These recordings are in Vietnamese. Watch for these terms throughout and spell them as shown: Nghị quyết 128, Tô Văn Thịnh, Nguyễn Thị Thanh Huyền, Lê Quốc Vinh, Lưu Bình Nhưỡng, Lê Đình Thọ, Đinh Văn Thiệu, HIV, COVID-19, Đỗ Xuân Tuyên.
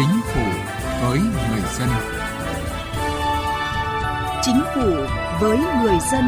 Chính phủ với người dân. Chính phủ với người dân.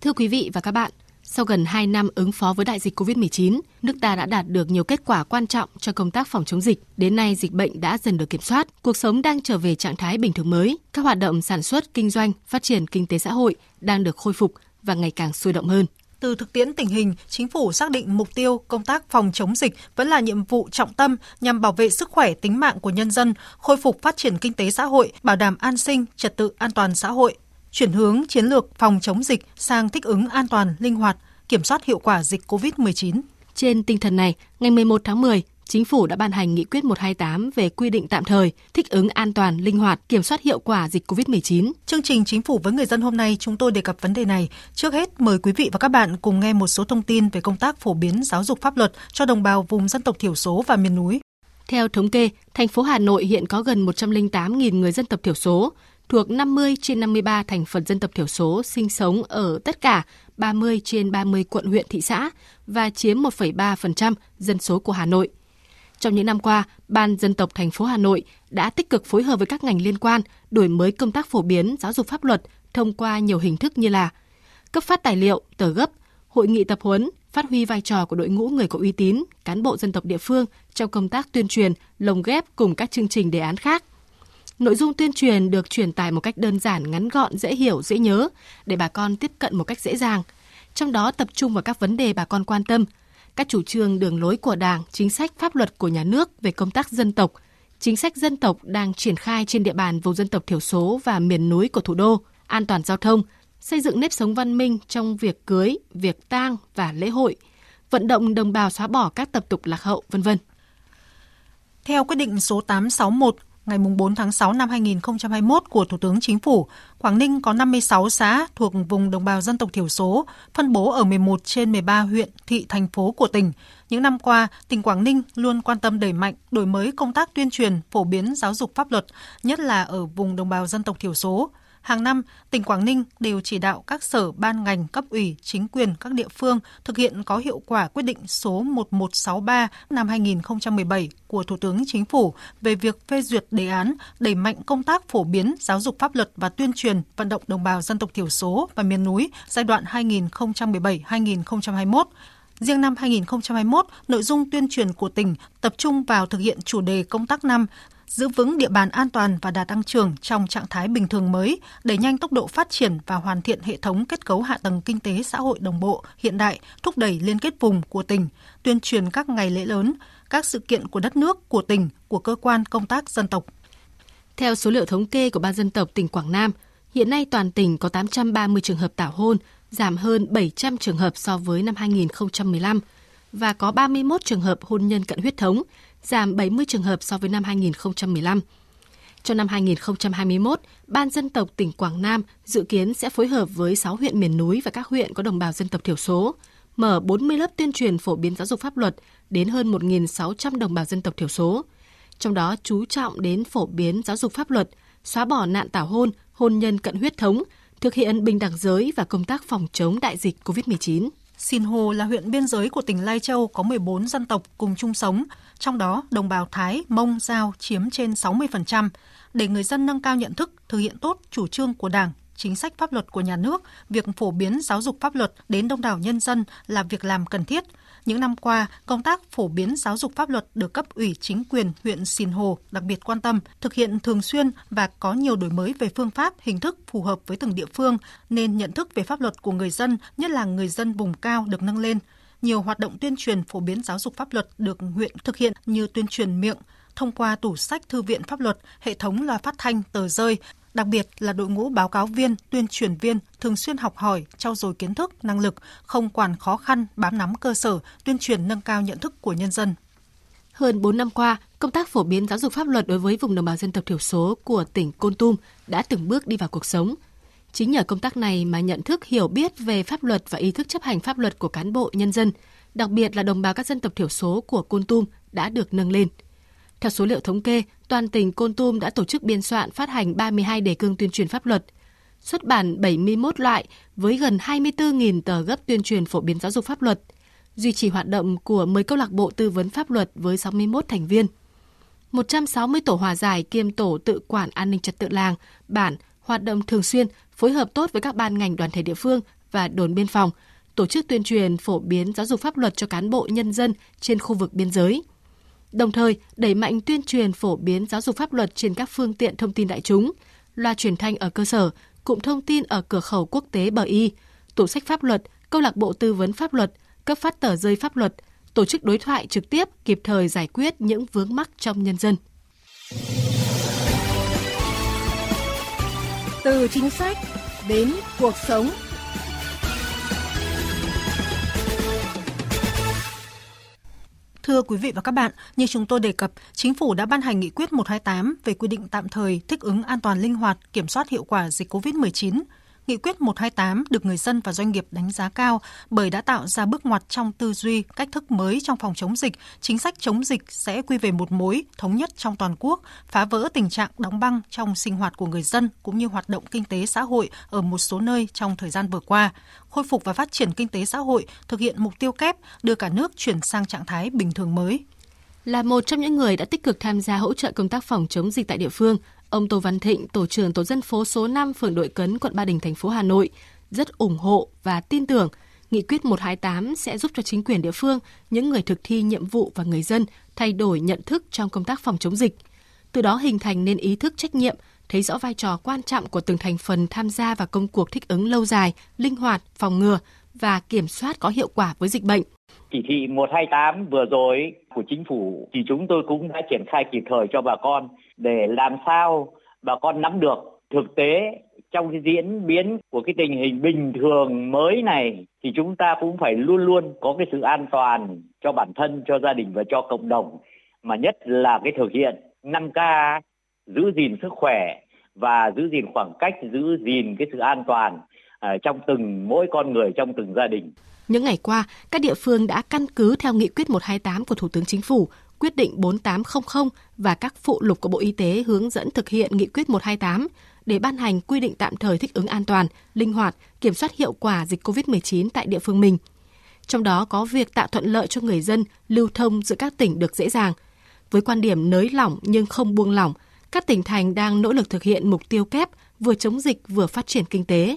Thưa quý vị và các bạn, sau gần 2 năm ứng phó với đại dịch COVID-19, nước ta đã đạt được nhiều kết quả quan trọng cho công tác phòng chống dịch. Đến nay, dịch bệnh đã dần được kiểm soát, cuộc sống đang trở về trạng thái bình thường mới, các hoạt động sản xuất, kinh doanh, phát triển kinh tế xã hội đang được khôi phục và ngày càng sôi động hơn. Từ thực tiễn tình hình, Chính phủ xác định mục tiêu công tác phòng chống dịch vẫn là nhiệm vụ trọng tâm nhằm bảo vệ sức khỏe tính mạng của nhân dân, khôi phục phát triển kinh tế xã hội, bảo đảm an sinh, trật tự an toàn xã hội. Chuyển hướng chiến lược phòng chống dịch sang thích ứng an toàn, linh hoạt, kiểm soát hiệu quả dịch COVID-19. Trên tinh thần này, ngày 11 tháng 10, Chính phủ đã ban hành Nghị quyết 128 về quy định tạm thời, thích ứng an toàn, linh hoạt, kiểm soát hiệu quả dịch COVID-19. Chương trình Chính phủ với người dân hôm nay chúng tôi đề cập vấn đề này. Trước hết, mời quý vị và các bạn cùng nghe một số thông tin về công tác phổ biến giáo dục pháp luật cho đồng bào vùng dân tộc thiểu số và miền núi. Theo thống kê, thành phố Hà Nội hiện có gần 108.000 người dân tộc thiểu số, thuộc 50 trên 53 thành phần dân tộc thiểu số sinh sống ở tất cả 30 trên 30 quận huyện thị xã và chiếm 1,3% dân số của Hà Nội. Trong những năm qua, Ban Dân tộc thành phố Hà Nội đã tích cực phối hợp với các ngành liên quan đổi mới công tác phổ biến giáo dục pháp luật thông qua nhiều hình thức như là cấp phát tài liệu, tờ gấp, hội nghị tập huấn, phát huy vai trò của đội ngũ người có uy tín, cán bộ dân tộc địa phương trong công tác tuyên truyền, lồng ghép cùng các chương trình đề án khác. Nội dung tuyên truyền được truyền tải một cách đơn giản, ngắn gọn, dễ hiểu, dễ nhớ để bà con tiếp cận một cách dễ dàng. Trong đó tập trung vào các vấn đề bà con quan tâm, các chủ trương đường lối của Đảng, chính sách pháp luật của nhà nước về công tác dân tộc, chính sách dân tộc đang triển khai trên địa bàn vùng dân tộc thiểu số và miền núi của thủ đô, an toàn giao thông, xây dựng nếp sống văn minh trong việc cưới, việc tang và lễ hội, vận động đồng bào xóa bỏ các tập tục lạc hậu, v.v. Theo quyết định số 861 ngày 4 tháng 6 năm 2021 của Thủ tướng Chính phủ, Quảng Ninh có 56 xã thuộc vùng đồng bào dân tộc thiểu số, phân bố ở 11 trên 13 huyện, thị, thành phố của tỉnh. Những năm qua, tỉnh Quảng Ninh luôn quan tâm đẩy mạnh, đổi mới công tác tuyên truyền, phổ biến giáo dục pháp luật, nhất là ở vùng đồng bào dân tộc thiểu số. Hàng năm, tỉnh Quảng Ninh đều chỉ đạo các sở, ban ngành, cấp ủy, chính quyền các địa phương thực hiện có hiệu quả quyết định số 1163 năm 2017 của Thủ tướng Chính phủ về việc phê duyệt đề án đẩy mạnh công tác phổ biến giáo dục pháp luật và tuyên truyền vận động đồng bào dân tộc thiểu số và miền núi giai đoạn 2017-2021. Riêng năm 2021, nội dung tuyên truyền của tỉnh tập trung vào thực hiện chủ đề công tác năm, giữ vững địa bàn an toàn và đạt tăng trưởng trong trạng thái bình thường mới, đẩy nhanh tốc độ phát triển và hoàn thiện hệ thống kết cấu hạ tầng kinh tế xã hội đồng bộ, hiện đại, thúc đẩy liên kết vùng của tỉnh, tuyên truyền các ngày lễ lớn, các sự kiện của đất nước, của tỉnh, của cơ quan công tác dân tộc. Theo số liệu thống kê của Ban Dân tộc tỉnh Quảng Nam, hiện nay toàn tỉnh có 830 trường hợp tảo hôn, giảm hơn 700 trường hợp so với năm 2015 và có 31 trường hợp hôn nhân cận huyết thống, giảm 70 trường hợp so với năm 2015. Trong năm 2021, Ban Dân tộc tỉnh Quảng Nam dự kiến sẽ phối hợp với 6 huyện miền núi và các huyện có đồng bào dân tộc thiểu số, mở 40 lớp tuyên truyền phổ biến giáo dục pháp luật đến hơn 1.600 đồng bào dân tộc thiểu số. Trong đó chú trọng đến phổ biến giáo dục pháp luật, xóa bỏ nạn tảo hôn, hôn nhân cận huyết thống, thực hiện bình đẳng giới và công tác phòng chống đại dịch COVID-19. Sinh Hồ là huyện biên giới của tỉnh Lai Châu có 14 dân tộc cùng chung sống, trong đó đồng bào Thái, Mông, Dao chiếm trên 60%. Để người dân nâng cao nhận thức, thực hiện tốt chủ trương của Đảng, chính sách pháp luật của nhà nước, việc phổ biến giáo dục pháp luật đến đông đảo nhân dân là việc làm cần thiết. Những năm qua, công tác phổ biến giáo dục pháp luật được cấp ủy chính quyền huyện Sinh Hồ đặc biệt quan tâm, thực hiện thường xuyên và có nhiều đổi mới về phương pháp, hình thức phù hợp với từng địa phương, nên nhận thức về pháp luật của người dân, nhất là người dân vùng cao được nâng lên. Nhiều hoạt động tuyên truyền phổ biến giáo dục pháp luật được huyện thực hiện như tuyên truyền miệng, thông qua tủ sách thư viện pháp luật, hệ thống loa phát thanh, tờ rơi, đặc biệt là đội ngũ báo cáo viên, tuyên truyền viên thường xuyên học hỏi, trau dồi kiến thức, năng lực, không quản khó khăn, bám nắm cơ sở, tuyên truyền nâng cao nhận thức của nhân dân. Hơn 4 năm qua, công tác phổ biến giáo dục pháp luật đối với vùng đồng bào dân tộc thiểu số của tỉnh Kon Tum đã từng bước đi vào cuộc sống. Chính nhờ công tác này mà nhận thức, hiểu biết về pháp luật và ý thức chấp hành pháp luật của cán bộ, nhân dân, đặc biệt là đồng bào các dân tộc thiểu số của Kon Tum đã được nâng lên. Theo số liệu thống kê, toàn tỉnh Kon Tum đã tổ chức biên soạn phát hành 32 đề cương tuyên truyền pháp luật. xuất bản 71 loại với gần 24.000 tờ gấp tuyên truyền phổ biến giáo dục pháp luật, duy trì hoạt động của 10 câu lạc bộ tư vấn pháp luật với 61 thành viên, 160 tổ hòa giải kiêm tổ tự quản an ninh trật tự làng, bản hoạt động thường xuyên, phối hợp tốt với các ban ngành đoàn thể địa phương và đồn biên phòng, tổ chức tuyên truyền phổ biến giáo dục pháp luật cho cán bộ nhân dân trên khu vực biên giới. Đồng thời, đẩy mạnh tuyên truyền phổ biến giáo dục pháp luật trên các phương tiện thông tin đại chúng, loa truyền thanh ở cơ sở, cụm thông tin ở cửa khẩu quốc tế Bờ Y, tủ sách pháp luật, câu lạc bộ tư vấn pháp luật, cấp phát tờ rơi pháp luật, tổ chức đối thoại trực tiếp kịp thời giải quyết những vướng mắc trong nhân dân. Từ chính sách đến cuộc sống. Thưa quý vị và các bạn, như chúng tôi đề cập, Chính phủ đã ban hành Nghị quyết 128 về quy định tạm thời thích ứng an toàn linh hoạt, kiểm soát hiệu quả dịch COVID-19. Nghị quyết 128 được người dân và doanh nghiệp đánh giá cao bởi đã tạo ra bước ngoặt trong tư duy, cách thức mới trong phòng chống dịch, chính sách chống dịch sẽ quy về một mối, thống nhất trong toàn quốc, phá vỡ tình trạng đóng băng trong sinh hoạt của người dân cũng như hoạt động kinh tế xã hội ở một số nơi trong thời gian vừa qua, khôi phục và phát triển kinh tế xã hội, thực hiện mục tiêu kép đưa cả nước chuyển sang trạng thái bình thường mới. Là một trong những người đã tích cực tham gia hỗ trợ công tác phòng chống dịch tại địa phương, ông Tô Văn Thịnh, tổ trưởng tổ dân phố số 5 phường Đội Cấn, quận Ba Đình, thành phố Hà Nội, rất ủng hộ và tin tưởng Nghị quyết 128 sẽ giúp cho chính quyền địa phương, những người thực thi nhiệm vụ và người dân thay đổi nhận thức trong công tác phòng chống dịch. Từ đó hình thành nên ý thức trách nhiệm, thấy rõ vai trò quan trọng của từng thành phần tham gia vào công cuộc thích ứng lâu dài, linh hoạt, phòng ngừa và kiểm soát có hiệu quả với dịch bệnh. Chỉ thị 128 vừa rồi của Chính phủ thì chúng tôi cũng đã triển khai kịp thời cho bà con để làm sao bà con nắm được thực tế trong cái diễn biến của cái tình hình bình thường mới này, thì chúng ta cũng phải luôn luôn có cái sự an toàn cho bản thân, cho gia đình và cho cộng đồng, mà nhất là cái thực hiện 5K, giữ gìn sức khỏe và giữ gìn khoảng cách, giữ gìn cái sự an toàn trong từng mỗi con người, trong từng gia đình. Những ngày qua, các địa phương đã căn cứ theo Nghị quyết 128 của Thủ tướng Chính phủ, quyết định 4800 và các phụ lục của Bộ Y tế hướng dẫn thực hiện Nghị quyết 128 để ban hành quy định tạm thời thích ứng an toàn, linh hoạt, kiểm soát hiệu quả dịch COVID-19 tại địa phương mình. Trong đó có việc tạo thuận lợi cho người dân lưu thông giữa các tỉnh được dễ dàng. Với quan điểm nới lỏng nhưng không buông lỏng, các tỉnh thành đang nỗ lực thực hiện mục tiêu kép vừa chống dịch vừa phát triển kinh tế.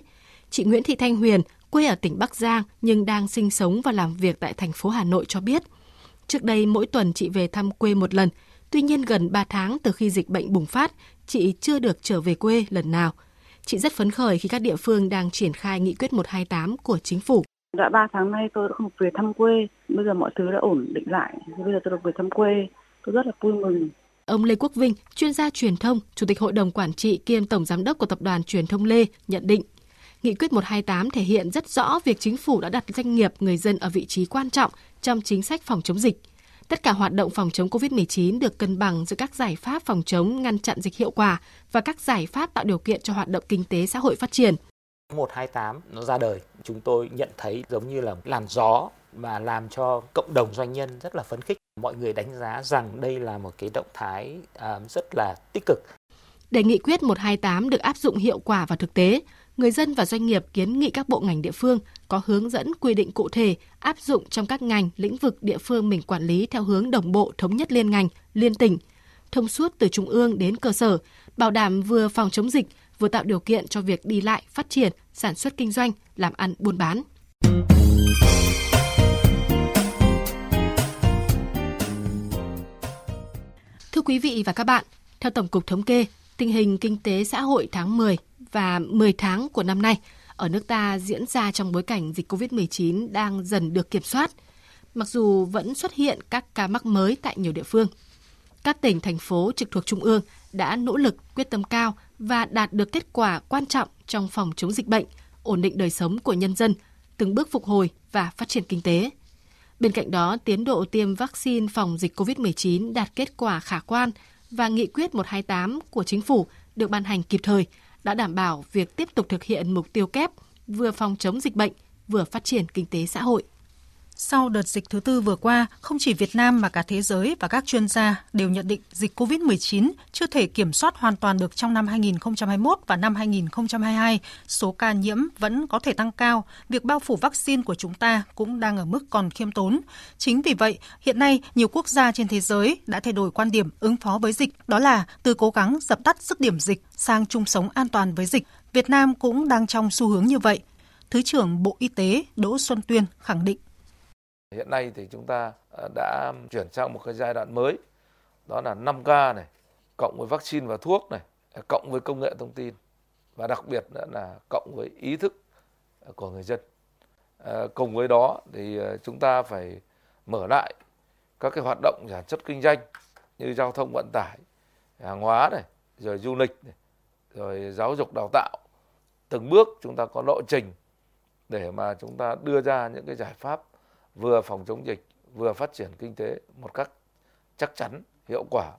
Chị Nguyễn Thị Thanh Huyền, quê ở tỉnh Bắc Giang nhưng đang sinh sống và làm việc tại thành phố Hà Nội cho biết, trước đây mỗi tuần chị về thăm quê một lần, tuy nhiên gần 3 tháng từ khi dịch bệnh bùng phát, chị chưa được trở về quê lần nào. Chị rất phấn khởi khi các địa phương đang triển khai Nghị quyết 128 của Chính phủ. Đã 3 tháng nay tôi đã không về thăm quê, bây giờ mọi thứ đã ổn định lại, bây giờ tôi được về thăm quê, tôi rất là vui mừng. Ông Lê Quốc Vinh, chuyên gia truyền thông, Chủ tịch Hội đồng Quản trị kiêm Tổng Giám đốc của Tập đoàn Truyền thông Lê nhận định, Nghị quyết 128 thể hiện rất rõ việc Chính phủ đã đặt doanh nghiệp, người dân ở vị trí quan trọng trong chính sách phòng chống dịch. Tất cả hoạt động phòng chống COVID-19 được cân bằng giữa các giải pháp phòng chống ngăn chặn dịch hiệu quả và các giải pháp tạo điều kiện cho hoạt động kinh tế xã hội phát triển. 128 nó ra đời, chúng tôi nhận thấy giống như là làn gió mà làm cho cộng đồng doanh nhân rất là phấn khích. Mọi người đánh giá rằng đây là một cái động thái rất là tích cực. Để Nghị quyết 128 được áp dụng hiệu quả vào thực tế, người dân và doanh nghiệp kiến nghị các bộ ngành địa phương có hướng dẫn quy định cụ thể áp dụng trong các ngành, lĩnh vực địa phương mình quản lý theo hướng đồng bộ, thống nhất liên ngành, liên tỉnh, thông suốt từ trung ương đến cơ sở, bảo đảm vừa phòng chống dịch, vừa tạo điều kiện cho việc đi lại, phát triển, sản xuất kinh doanh, làm ăn, buôn bán. Thưa quý vị và các bạn, theo Tổng cục Thống kê, tình hình kinh tế xã hội tháng 10 và 10 tháng của năm nay ở nước ta diễn ra trong bối cảnh dịch COVID-19 đang dần được kiểm soát, mặc dù vẫn xuất hiện các ca mắc mới tại nhiều địa phương. Các tỉnh, thành phố trực thuộc Trung ương đã nỗ lực, quyết tâm cao và đạt được kết quả quan trọng trong phòng chống dịch bệnh, ổn định đời sống của nhân dân, từng bước phục hồi và phát triển kinh tế. Bên cạnh đó, tiến độ tiêm vaccine phòng dịch COVID-19 đạt kết quả khả quan và Nghị quyết 128 của Chính phủ được ban hành kịp thời đã đảm bảo việc tiếp tục thực hiện mục tiêu kép vừa phòng chống dịch bệnh, vừa phát triển kinh tế xã hội. Sau đợt dịch thứ tư vừa qua, không chỉ Việt Nam mà cả thế giới và các chuyên gia đều nhận định dịch COVID-19 chưa thể kiểm soát hoàn toàn được trong năm 2021 và năm 2022. Số ca nhiễm vẫn có thể tăng cao, việc bao phủ vaccine của chúng ta cũng đang ở mức còn khiêm tốn. Chính vì vậy, hiện nay nhiều quốc gia trên thế giới đã thay đổi quan điểm ứng phó với dịch, đó là từ cố gắng dập tắt dứt điểm dịch sang chung sống an toàn với dịch. Việt Nam cũng đang trong xu hướng như vậy. Thứ trưởng Bộ Y tế Đỗ Xuân Tuyên khẳng định. Hiện nay thì chúng ta đã chuyển sang một cái giai đoạn mới, đó là 5K này, cộng với vaccine và thuốc này, cộng với công nghệ thông tin và đặc biệt nữa là cộng với ý thức của người dân. Cùng với đó thì chúng ta phải mở lại các cái hoạt động sản xuất kinh doanh như giao thông vận tải, hàng hóa này, rồi du lịch này, rồi giáo dục đào tạo. Từng bước chúng ta có lộ trình để mà chúng ta đưa ra những cái giải pháp vừa phòng chống dịch, vừa phát triển kinh tế một cách chắc chắn, hiệu quả.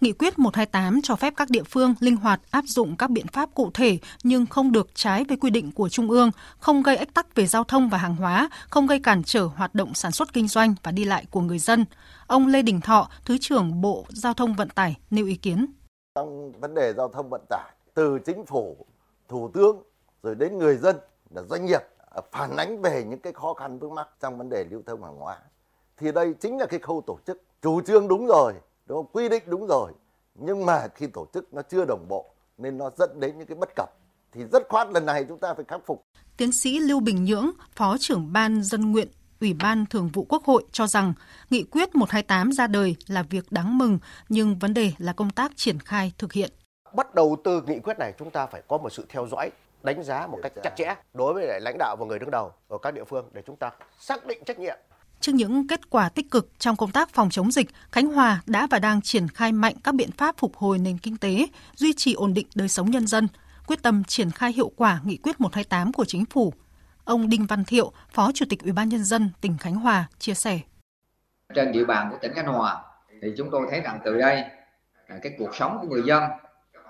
Nghị quyết 128 cho phép các địa phương linh hoạt áp dụng các biện pháp cụ thể nhưng không được trái với quy định của Trung ương, không gây ách tắc về giao thông và hàng hóa, không gây cản trở hoạt động sản xuất kinh doanh và đi lại của người dân. Ông Lê Đình Thọ, Thứ trưởng Bộ Giao thông Vận tải nêu ý kiến. Trong vấn đề giao thông vận tải, từ chính phủ, thủ tướng rồi đến người dân và doanh nghiệp phản ánh về những cái khó khăn vướng mắc trong vấn đề lưu thông hàng hóa. Thì đây chính là cái khâu tổ chức. Chủ trương đúng rồi, đúng không? Quy định đúng rồi. Nhưng mà khi tổ chức nó chưa đồng bộ nên nó dẫn đến những cái bất cập. Thì rất khoát lần này chúng ta phải khắc phục. Tiến sĩ Lưu Bình Nhưỡng, Phó trưởng Ban Dân nguyện, Ủy ban Thường vụ Quốc hội cho rằng Nghị quyết 128 ra đời là việc đáng mừng nhưng vấn đề là công tác triển khai thực hiện. Bắt đầu từ nghị quyết này chúng ta phải có một sự theo dõi, đánh giá một cách chặt chẽ đối với lãnh đạo và người đứng đầu ở các địa phương để chúng ta xác định trách nhiệm. Trước những kết quả tích cực trong công tác phòng chống dịch, Khánh Hòa đã và đang triển khai mạnh các biện pháp phục hồi nền kinh tế, duy trì ổn định đời sống nhân dân, quyết tâm triển khai hiệu quả Nghị quyết 128 của Chính phủ. Ông Đinh Văn Thiệu, Phó Chủ tịch Ủy ban Nhân dân tỉnh Khánh Hòa chia sẻ. Trên địa bàn của tỉnh Khánh Hòa thì chúng tôi thấy rằng từ đây cái cuộc sống của người dân,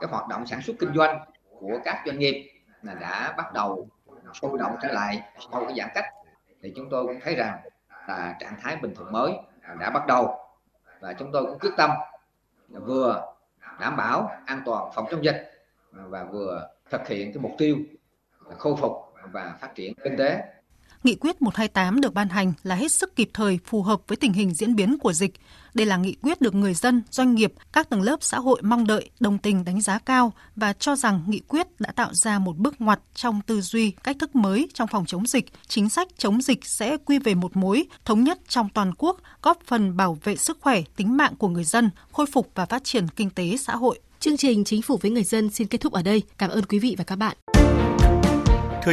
cái hoạt động sản xuất kinh doanh của các doanh nghiệp đã bắt đầu sôi động trở lại sau cái giãn cách, thì chúng tôi cũng thấy rằng là trạng thái bình thường mới đã bắt đầu và chúng tôi cũng quyết tâm vừa đảm bảo an toàn phòng chống dịch và vừa thực hiện cái mục tiêu khôi phục và phát triển kinh tế. Nghị quyết 128 được ban hành là hết sức kịp thời, phù hợp với tình hình diễn biến của dịch. Đây là nghị quyết được người dân, doanh nghiệp, các tầng lớp xã hội mong đợi, đồng tình đánh giá cao và cho rằng nghị quyết đã tạo ra một bước ngoặt trong tư duy, cách thức mới trong phòng chống dịch. Chính sách chống dịch sẽ quy về một mối, thống nhất trong toàn quốc, góp phần bảo vệ sức khỏe, tính mạng của người dân, khôi phục và phát triển kinh tế xã hội. Chương trình Chính phủ với người dân xin kết thúc ở đây. Cảm ơn quý vị và các bạn. Thưa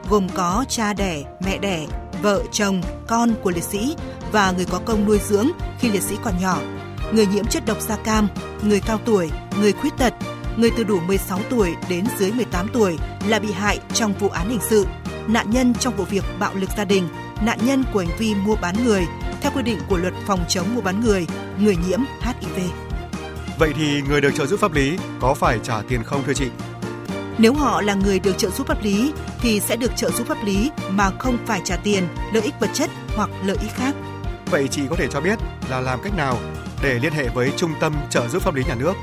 gồm có cha đẻ, mẹ đẻ, vợ, chồng, con của liệt sĩ và người có công nuôi dưỡng khi liệt sĩ còn nhỏ, người nhiễm chất độc da cam, người cao tuổi, người khuyết tật, người từ đủ 16 tuổi đến dưới 18 tuổi là bị hại trong vụ án hình sự, nạn nhân trong vụ việc bạo lực gia đình, nạn nhân của hành vi mua bán người, theo quy định của Luật phòng chống mua bán người, người nhiễm HIV. Vậy thì người được trợ giúp pháp lý có phải trả tiền không thưa chị? Nếu họ là người được trợ giúp pháp lý thì sẽ được trợ giúp pháp lý mà không phải trả tiền, lợi ích vật chất hoặc lợi ích khác. Vậy chị có thể cho biết là làm cách nào để liên hệ với Trung tâm trợ giúp pháp lý nhà nước?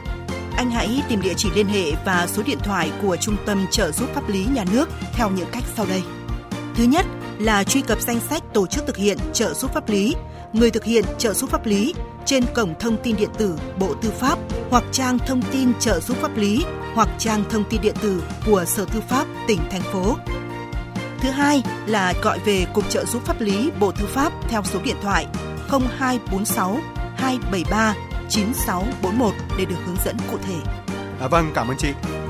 Anh hãy tìm địa chỉ liên hệ và số điện thoại của Trung tâm trợ giúp pháp lý nhà nước theo những cách sau đây. Thứ nhất là truy cập danh sách tổ chức thực hiện trợ giúp pháp lý, người thực hiện trợ giúp pháp lý trên cổng thông tin điện tử Bộ Tư pháp hoặc trang thông tin trợ giúp pháp lý hoặc trang thông tin điện tử của Sở Tư pháp tỉnh, thành phố. Thứ hai là gọi về Cục trợ giúp pháp lý Bộ Tư pháp theo số điện thoại 0246 273 9641 để được hướng dẫn cụ thể. Vâng, cảm ơn chị.